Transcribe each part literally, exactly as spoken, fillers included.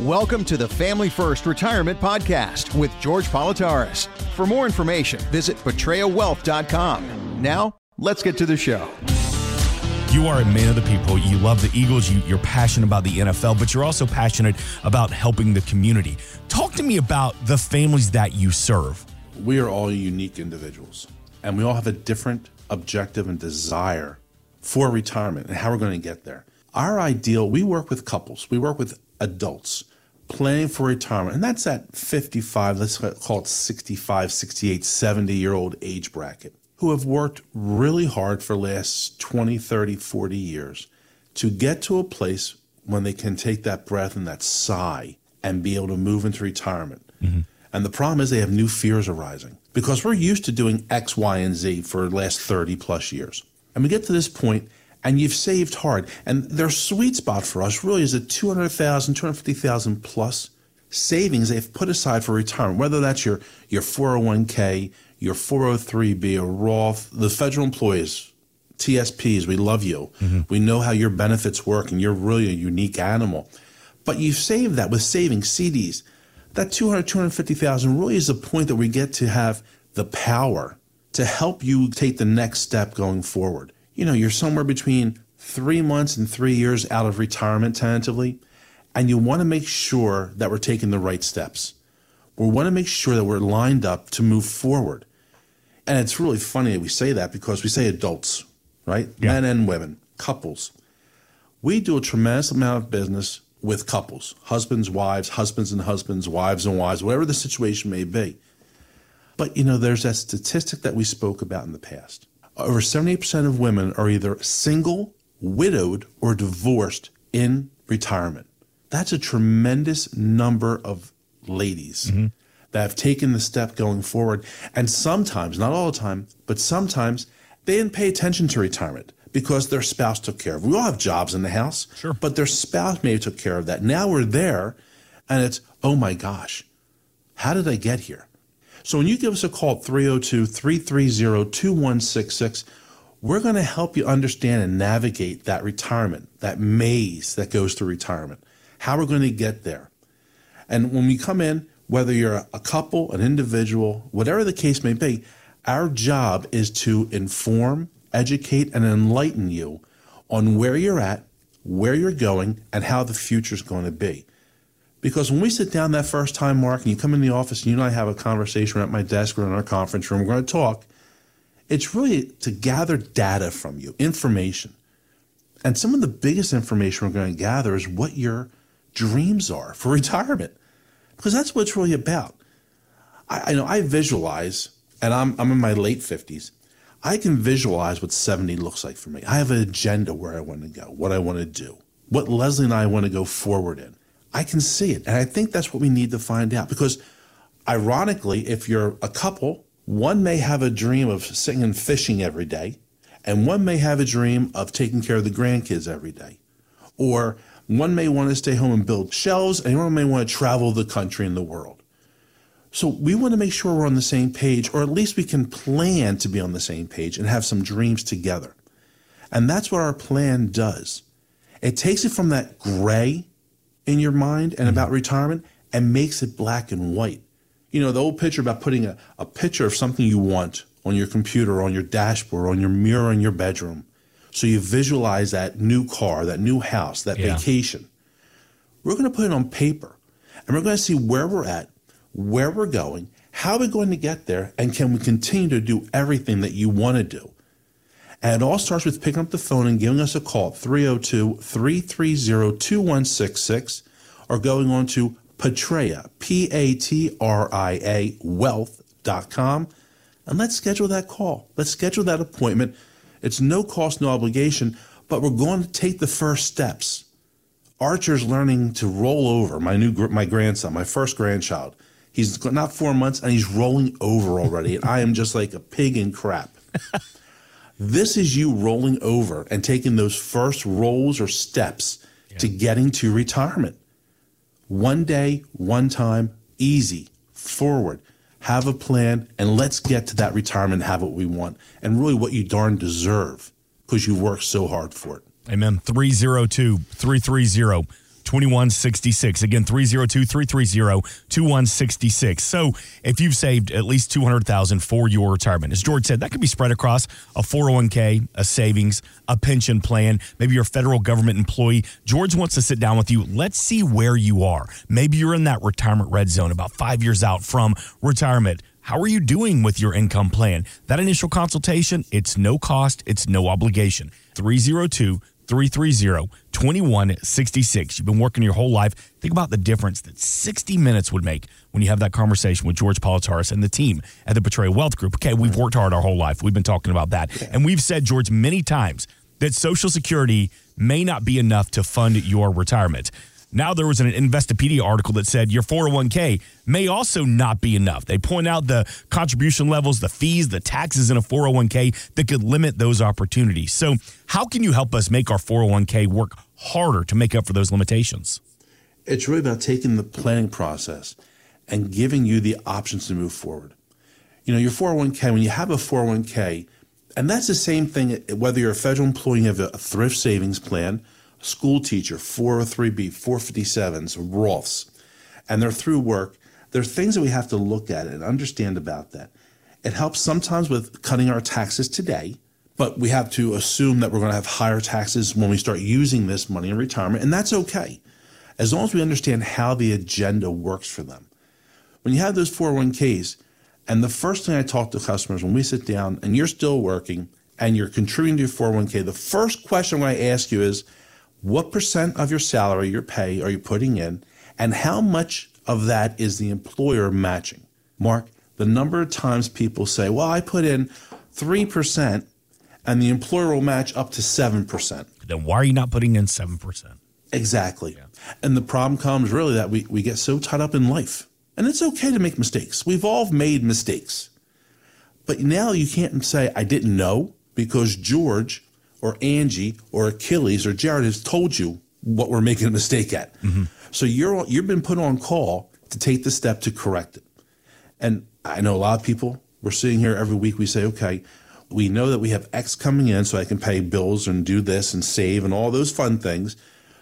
Welcome to the Family First Retirement Podcast with George Politarhos. For more information, visit Patria Wealth dot com. Now, let's get to the show. You are a man of the people. You love the Eagles. You, you're passionate about the N F L, but you're also passionate about helping the community. Talk to me about the families that you serve. We are all unique individuals, and we all have a different objective and desire for retirement and how we're going to get there. Our ideal, we work with couples. We work with adults planning for retirement, and that's at fifty-five, let's call it sixty-five, sixty-eight, seventy-year-old age bracket, who have worked really hard for the last twenty, thirty, forty years to get to a place when they can take that breath and that sigh and be able to move into retirement. Mm-hmm. And the problem is they have new fears arising because we're used to doing X, Y, and Z for the last thirty plus years. And we get to this point and you've saved hard. And their sweet spot for us really is a two hundred thousand, two hundred fifty thousand plus savings they've put aside for retirement, whether that's your, your four oh one k, your four oh three b, or Roth, the federal employees, T S Ps, we love you. Mm-hmm. We know how your benefits work, and you're really a unique animal. But you've saved that with savings, C Ds. That two hundred thousand, two hundred fifty thousand really is the point that we get to have the power to help you take the next step going forward. You know, you're somewhere between three months and three years out of retirement tentatively, and you want to make sure that we're taking the right steps. We want to make sure that we're lined up to move forward. And it's really funny that we say that because we say adults, right? Yeah. Men and women, couples. We do a tremendous amount of business with couples, husbands, wives, husbands and husbands, wives and wives, whatever the situation may be. But, you know, there's that statistic that we spoke about in the past. Over seventy-eight percent of women are either single, widowed, or divorced in retirement. That's a tremendous number of ladies mm-hmm. that have taken the step going forward. And sometimes, not all the time, but sometimes they didn't pay attention to retirement because their spouse took care of it. We all have jobs in the house, sure, but their spouse maybe took care of that. Now we're there and it's, oh my gosh, how did I get here? So when you give us a call at three oh two, three three zero, two one six six, we're going to help you understand and navigate that retirement, that maze that goes through retirement, how we're going to get there. And when we come in, whether you're a couple, an individual, whatever the case may be, our job is to inform, educate, and enlighten you on where you're at, where you're going, and how the future is going to be. Because when we sit down that first time, Mark, and you come in the office and you and I have a conversation, we're at my desk, we're in our conference room, we're going to talk, it's really to gather data from you, information. And some of the biggest information we're going to gather is what you're dreams are for retirement, because that's what it's really about. I, I know I visualize, and I'm I'm in my late fifties. I can visualize what seventy looks like for me. I have an agenda where I want to go, what I want to do, what Leslie and I want to go forward in. I can see it, and I think that's what we need to find out. Because, ironically, if you're a couple, one may have a dream of sitting and fishing every day, and one may have a dream of taking care of the grandkids every day, or one may want to stay home and build shelves, and one may want to travel the country and the world. So we want to make sure we're on the same page, or at least we can plan to be on the same page and have some dreams together. And that's what our plan does. It takes it from that gray in your mind and about retirement and makes it black and white. You know, the old picture about putting a, a picture of something you want on your computer, on your dashboard, on your mirror in your bedroom. So you visualize that new car, that new house, that yeah. vacation. We're going to put it on paper, and we're going to see where we're at, where we're going, how we're going to get there, and can we continue to do everything that you want to do. And it all starts with picking up the phone and giving us a call, three oh two, three three zero, two one six six, or going on to Patria, P A T R I A, wealth dot com, and let's schedule that call. Let's schedule that appointment. It's no cost, no obligation, but we're going to take the first steps. Archer's learning to roll over. My new, my grandson, my first grandchild. He's not four months and he's rolling over already. And I am just like a pig in crap. This is you rolling over and taking those first rolls or steps yeah. to getting to retirement. One day, one time, easy, forward. Have a plan, and let's get to that retirement and have what we want, and really what you darn deserve because you worked so hard for it. Amen. three oh two, three three zero, twenty-one sixty-six. Again, three oh two, three three oh, two one six six. So if you've saved at least two hundred thousand dollars for your retirement, as George said, that could be spread across a four oh one k, a savings, a pension plan. Maybe you're a federal government employee. George wants to sit down with you. Let's see where you are. Maybe you're in that retirement red zone, about five years out from retirement. How are you doing with your income plan? That initial consultation, it's no cost, it's no obligation. three oh two, three three oh, two one six six. You've been working your whole life. Think about the difference that sixty minutes would make when you have that conversation with George Politarhos and the team at the Patria Wealth Group. Okay, we've worked hard our whole life. We've been talking about that. Yeah. And we've said, George, many times that Social Security may not be enough to fund your retirement. Now there was an Investopedia article that said your four oh one k may also not be enough. They point out the contribution levels, the fees, the taxes in a four oh one k that could limit those opportunities. So how can you help us make our four oh one k work harder to make up for those limitations? It's really about taking the planning process and giving you the options to move forward. You know, your four oh one k, when you have a four oh one k, and that's the same thing whether you're a federal employee, you have a thrift savings plan, school teacher, four oh three B, four fifty-sevens, Roths, and they're through work. There are things that we have to look at and understand about that. It helps sometimes with cutting our taxes today, but we have to assume that we're going to have higher taxes when we start using this money in retirement, and that's okay, as long as we understand how the agenda works for them. When you have those four oh one k's, and the first thing I talk to customers when we sit down and you're still working and you're contributing to your four oh one k, the first question I'm going to ask you is, what percent of your salary, your pay, are you putting in, and how much of that is the employer matching? Mark, the number of times people say, well, I put in three percent, and the employer will match up to seven percent. Then why are you not putting in seven percent? Exactly. Yeah. And the problem comes really that we, we get so tied up in life. And it's okay to make mistakes. We've all made mistakes. But now you can't say, I didn't know, because George or Angie or Achilles or Jared has told you what we're making a mistake at. Mm-hmm. So you're, you've been put on call to take the step to correct it. And I know a lot of people, we're sitting here every week, we say, okay, we know that we have X coming in so I can pay bills and do this and save and all those fun things.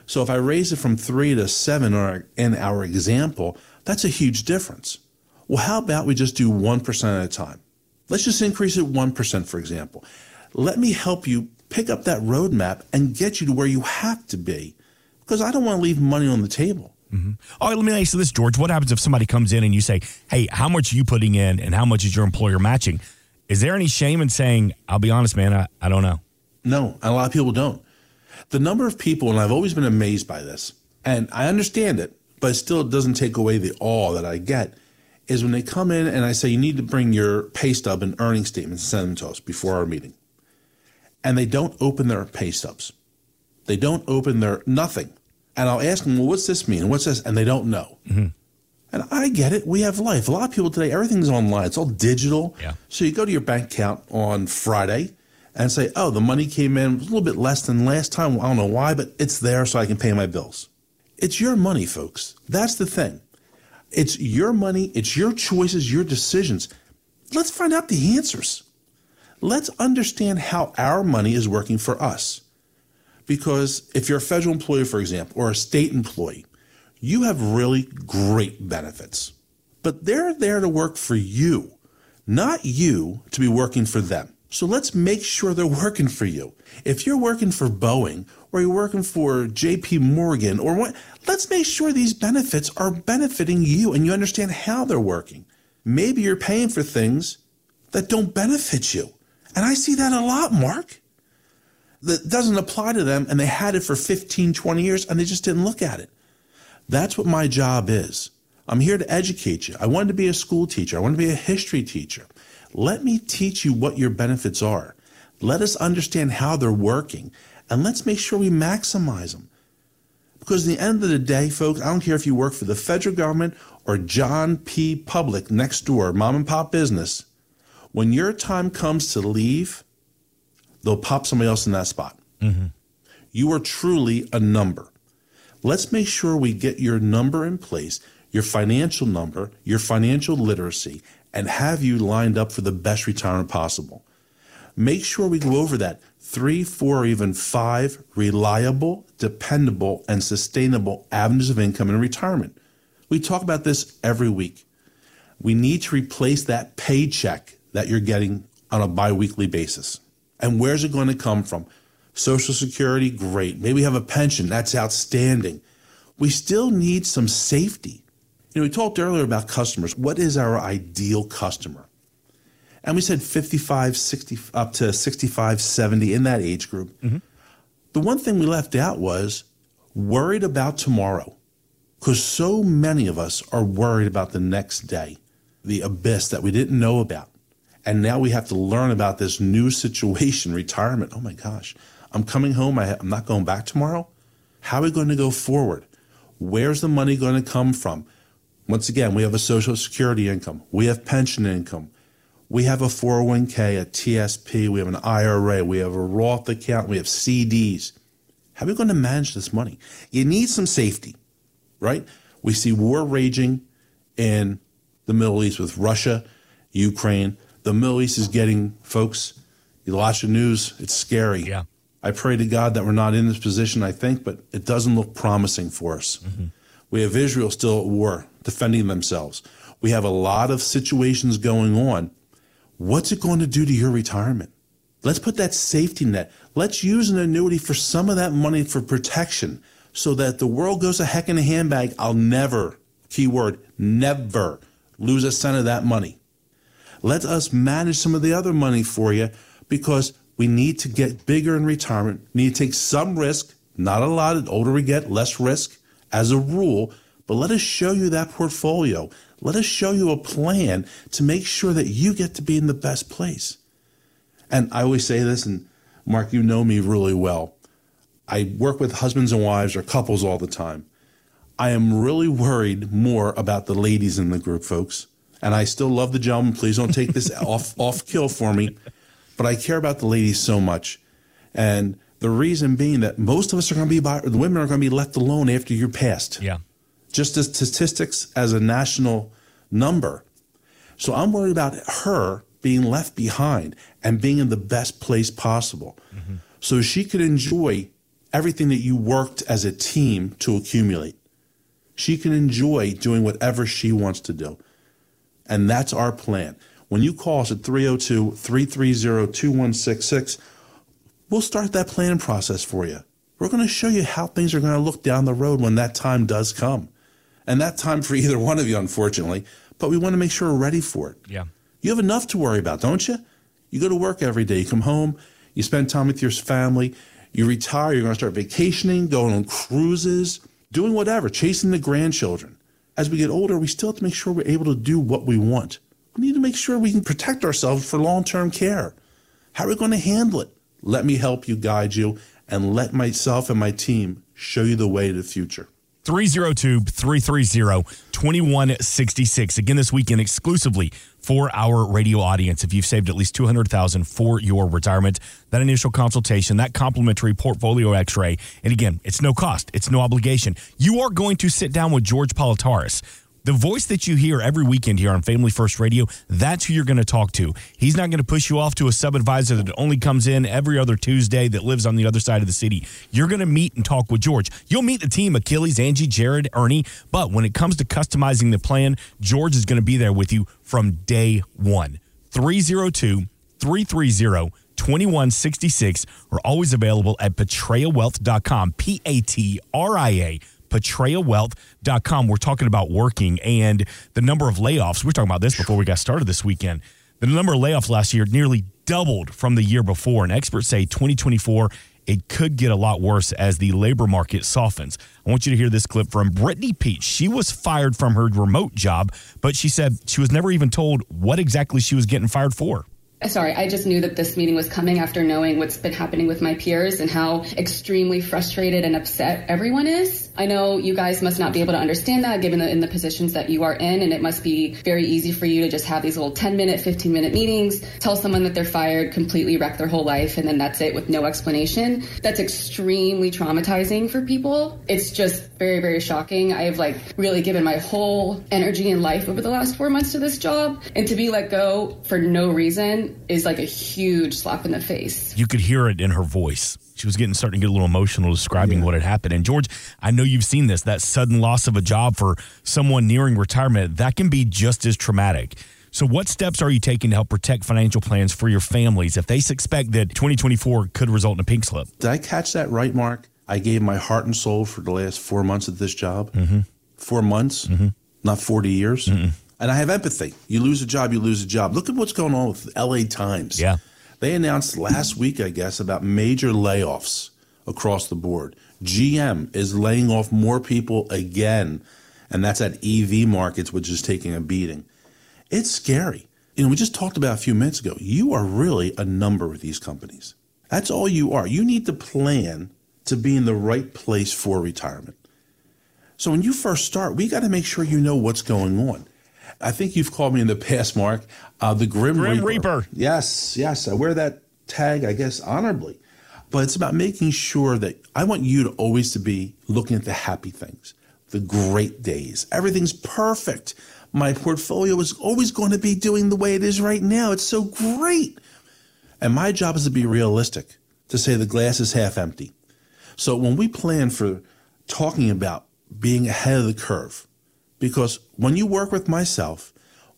So if I raise it from three to seven or in our example, that's a huge difference. Well, how about we just do one percent at a time? Let's just increase it one percent, for example. Let me help you pick up that roadmap and get you to where you have to be, because I don't want to leave money on the table. Mm-hmm. All right, let me ask you this, George. What happens if somebody comes in and you say, hey, how much are you putting in and how much is your employer matching? Is there any shame in saying, I'll be honest, man, I, I don't know? No, a lot of people don't. The number of people, and I've always been amazed by this, and I understand it, but still it doesn't take away the awe that I get, is when they come in and I say, you need to bring your pay stub and earnings statements and send them to us before our meeting. And they don't open their pay stubs. They don't open their nothing. And I'll ask them, well, what's this mean? What's this? And they don't know. Mm-hmm. And I get it. We have life. A lot of people today, everything's online. It's all digital. Yeah. So you go to your bank account on Friday and say, oh, the money came in a little bit less than last time. Well, I don't know why, but it's there so I can pay my bills. It's your money, folks. That's the thing. It's your money. It's your choices, your decisions. Let's find out the answers. Let's understand how our money is working for us. Because if you're a federal employee, for example, or a state employee, you have really great benefits. But they're there to work for you, not you to be working for them. So let's make sure they're working for you. If you're working for Boeing or you're working for J P Morgan or what, let's make sure these benefits are benefiting you and you understand how they're working. Maybe you're paying for things that don't benefit you. And I see that a lot, Mark. That doesn't apply to them, and they had it for fifteen, twenty years, and they just didn't look at it. That's what my job is. I'm here to educate you. I wanted to be a school teacher. I wanted to be a history teacher. Let me teach you what your benefits are. Let us understand how they're working, and let's make sure we maximize them. Because at the end of the day, folks, I don't care if you work for the federal government or John P. Public next door, mom and pop business. When your time comes to leave, they'll pop somebody else in that spot. Mm-hmm. You are truly a number. Let's make sure we get your number in place, your financial number, your financial literacy, and have you lined up for the best retirement possible. Make sure we go over that. Three, four, or even five reliable, dependable, and sustainable avenues of income in retirement. We talk about this every week. We need to replace that paycheck that you're getting on a biweekly basis. And where's it going to come from? Social Security, great. Maybe we have a pension, that's outstanding. We still need some safety. You know, we talked earlier about customers. What is our ideal customer? And we said fifty-five, sixty, up to sixty-five, seventy in that age group. Mm-hmm. The one thing we left out was worried about tomorrow, because so many of us are worried about the next day, the abyss that we didn't know about. And now we have to learn about this new situation, retirement. Oh my gosh, I'm coming home, I ha- I'm not going back tomorrow. How are we going to go forward? Where's the money going to come from? Once again, we have a Social Security income. We have pension income. We have a four oh one k, a T S P, we have an I R A, we have a Roth account, we have C Ds. How are we going to manage this money? You need some safety, right? We see war raging in the Middle East with Russia, Ukraine. The Middle East is getting, folks, you watch the news, it's scary. Yeah. I pray to God that we're not in this position, I think, but it doesn't look promising for us. Mm-hmm. We have Israel still at war, defending themselves. We have a lot of situations going on. What's it going to do to your retirement? Let's put that safety net. Let's use an annuity for some of that money for protection so that the world goes a heck in a handbag. I'll never, keyword, never lose a cent of that money. Let us manage some of the other money for you because we need to get bigger in retirement. We need to take some risk, not a lot. The older we get, less risk as a rule. But let us show you that portfolio. Let us show you a plan to make sure that you get to be in the best place. And I always say this, and Mark, you know me really well. I work with husbands and wives or couples all the time. I am really worried more about the ladies in the group, folks. And I still love the gentlemen. Please don't take this off, off kill for me. But I care about the ladies so much. And the reason being that most of us are going to be, by, the women are going to be left alone after you're passed. Yeah. Just as statistics as a national number. So I'm worried about her being left behind and being in the best place possible. Mm-hmm. So she could enjoy everything that you worked as a team to accumulate. She can enjoy doing whatever she wants to do. And that's our plan. When you call us at three oh two, three three oh, two one six six, we'll start that planning process for you. We're going to show you how things are going to look down the road when that time does come. And that time for either one of you, unfortunately, but we want to make sure we're ready for it. Yeah. You have enough to worry about, don't you? You go to work every day, you come home, you spend time with your family, you retire, you're going to start vacationing, going on cruises, doing whatever, chasing the grandchildren. As we get older, we still have to make sure we're able to do what we want. We need to make sure we can protect ourselves for long-term care. How are we going to handle it? Let me help you, guide you, and let myself and my team show you the way to the future. three oh two, three three oh, two one six six. Again, this weekend exclusively for our radio audience. If you've saved at least two hundred thousand dollars for your retirement, that initial consultation, that complimentary portfolio x-ray, and again, it's no cost, it's no obligation. You are going to sit down with George Politarhos. The voice that you hear every weekend here on Family First Radio, that's who you're going to talk to. He's not going to push you off to a sub-advisor that only comes in every other Tuesday that lives on the other side of the city. You're going to meet and talk with George. You'll meet the team, Achilles, Angie, Jared, Ernie, but when it comes to customizing the plan, George is going to be there with you from day one. three oh two, three three oh, two one six six are always available at Patria Wealth dot com, P A T R I A, Patria Wealth dot com. We're talking about working and the number of layoffs. We were talking about this before we got started this weekend. The number of layoffs last year nearly doubled from the year before, and experts say twenty twenty-four, it could get a lot worse as the labor market softens. I want you to hear this clip from Brittany Peach. She was fired from her remote job, but she said she was never even told what exactly she was getting fired for. Sorry, I just knew that this meeting was coming after knowing what's been happening with my peers and how extremely frustrated and upset everyone is. I know you guys must not be able to understand that given the, in the positions that you are in, and it must be very easy for you to just have these little ten minute, fifteen minute meetings, tell someone that they're fired, completely wreck their whole life, and then that's it with no explanation. That's extremely traumatizing for people. It's just very, very shocking. I have like really given my whole energy and life over the last four months to this job, and to be let go for no reason it is like a huge slap in the face. You could hear it in her voice. She was getting starting to get a little emotional describing yeah. what had happened. And George, I know you've seen this, that sudden loss of a job for someone nearing retirement, that can be just as traumatic. So what steps are you taking to help protect financial plans for your families if they suspect that twenty twenty-four could result in a pink slip? Did I catch that right, Mark? I gave my heart and soul for the last four months of this job. Mm-hmm. Four months, mm-hmm. not forty years. Mm-mm. And I have empathy. You lose a job, you lose a job. Look at what's going on with L A Times. Yeah. They announced last week, I guess, about major layoffs across the board. G M is laying off more people again, and that's at E V markets, which is taking a beating. It's scary. You know, we just talked about a few minutes ago. You are really a number with these companies. That's all you are. You need to plan to be in the right place for retirement. So when you first start, we got to make sure you know what's going on. I think you've called me in the past, Mark, uh, the Grim, Grim Reaper. Reaper. Yes, yes. I wear that tag, I guess, honorably. But it's about making sure that I want you to always to be looking at the happy things, the great days. Everything's perfect. My portfolio is always going to be doing the way it is right now. It's so great. And my job is to be realistic, to say the glass is half empty. So when we plan for talking about being ahead of the curve, because when you work with myself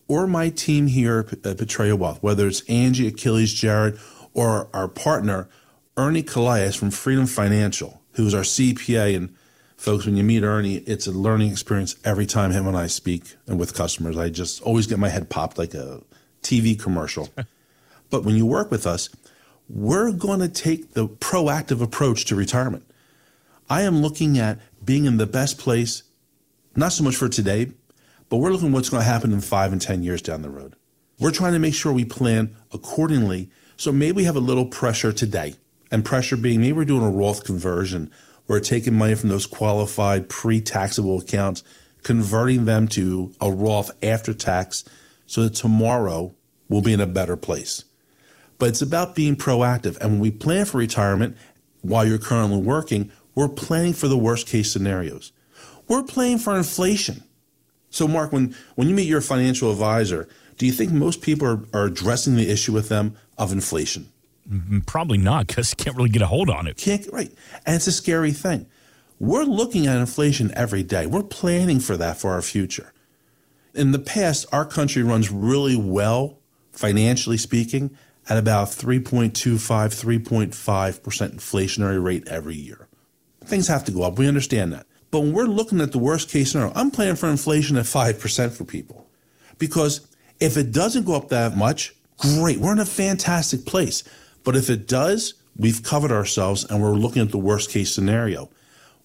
or my team here at Patria Wealth, whether it's Angie, Achilles, Jared, or our partner, Ernie Kalias from Freedom Financial, who's our C P A, and folks, when you meet Ernie, it's a learning experience every time him and I speak and with customers. I just always get my head popped like a T V commercial. But when you work with us, we're going to take the proactive approach to retirement. I am looking at being in the best place, not so much for today, but we're looking at what's going to happen in five and ten years down the road. We're trying to make sure we plan accordingly. So maybe we have a little pressure today, and pressure being maybe we're doing a Roth conversion. We're taking money from those qualified pre-taxable accounts, converting them to a Roth after tax so that tomorrow we'll be in a better place. But it's about being proactive. And when we plan for retirement while you're currently working, we're planning for the worst case scenarios. We're planning for inflation. So Mark, when, when you meet your financial advisor, do you think most people are, are addressing the issue with them of inflation? Probably not, because you can't really get a hold on it. Can't, right. And it's a scary thing. We're looking at inflation every day. We're planning for that for our future. In the past, our country runs really well, financially speaking, at about three point two five, three point five percent inflationary rate every year. Things have to go up. We understand that. But when we're looking at the worst case scenario, I'm planning for inflation at five percent for people. Because if it doesn't go up that much, great. We're in a fantastic place. But if it does, we've covered ourselves and we're looking at the worst case scenario.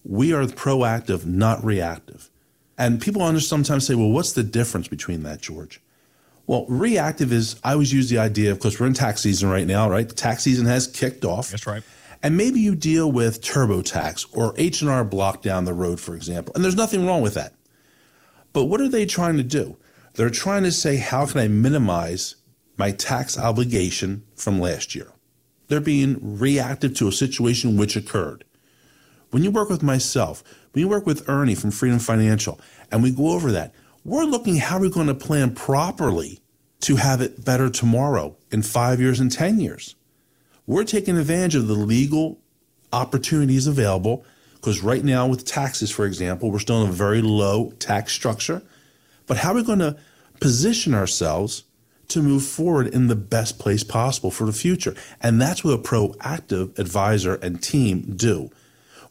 We are proactive, not reactive. And people sometimes say, well, what's the difference between that, George? Well, reactive is, I always use the idea, of course, we're in tax season right now, right? The tax season has kicked off. That's right. And maybe you deal with TurboTax or H and R Block down the road, for example. And there's nothing wrong with that. But what are they trying to do? They're trying to say, how can I minimize my tax obligation from last year? They're being reactive to a situation which occurred. When you work with myself, when you work with Ernie from Freedom Financial, and we go over that, we're looking how we're going to plan properly to have it better tomorrow in five years and ten years. We're taking advantage of the legal opportunities available because right now with taxes, for example, we're still in a very low tax structure. But how are we going to position ourselves to move forward in the best place possible for the future? And that's what a proactive advisor and team do.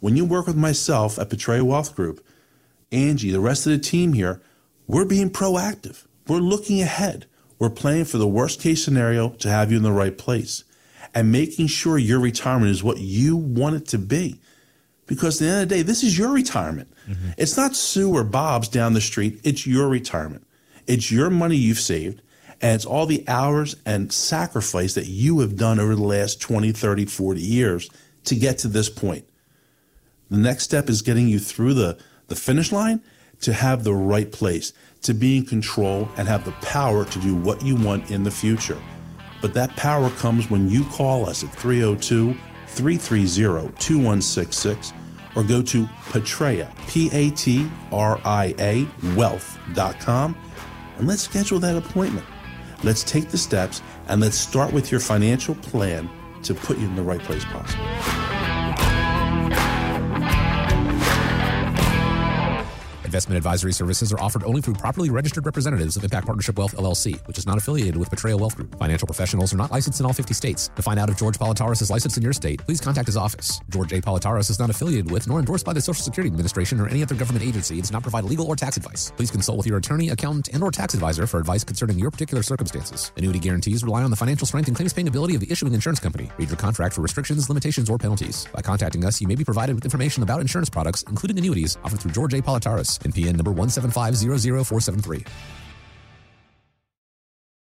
When you work with myself at Patria Wealth Group, Angie, the rest of the team here, we're being proactive. We're looking ahead. We're planning for the worst case scenario to have you in the right place and making sure your retirement is what you want it to be. Because at the end of the day, this is your retirement. Mm-hmm. It's not Sue or Bob's down the street. It's your retirement. It's your money you've saved. And it's all the hours and sacrifice that you have done over the last twenty, thirty, forty years to get to this point. The next step is getting you through the, the finish line to have the right place, to be in control and have the power to do what you want in the future. But that power comes when you call us at three oh two, three three zero, two one six six or go to Patria, P A T R I A, wealth dot com, and let's schedule that appointment. Let's take the steps, and let's start with your financial plan to put you in the right place possible. Investment advisory services are offered only through properly registered representatives of Impact Partnership Wealth L L C, which is not affiliated with Patria Wealth Group. Financial professionals are not licensed in all fifty states. To find out if George Politarhos is licensed in your state, please contact his office. George A. Politarhos is not affiliated with nor endorsed by the Social Security Administration or any other government agency and does not provide legal or tax advice. Please consult with your attorney, accountant, and or tax advisor for advice concerning your particular circumstances. Annuity guarantees rely on the financial strength and claims paying ability of the issuing insurance company. Read your contract for restrictions, limitations, or penalties. By contacting us, you may be provided with information about insurance products, including annuities, offered through George A. Politarhos. N P N number one seven five zero zero four seven three.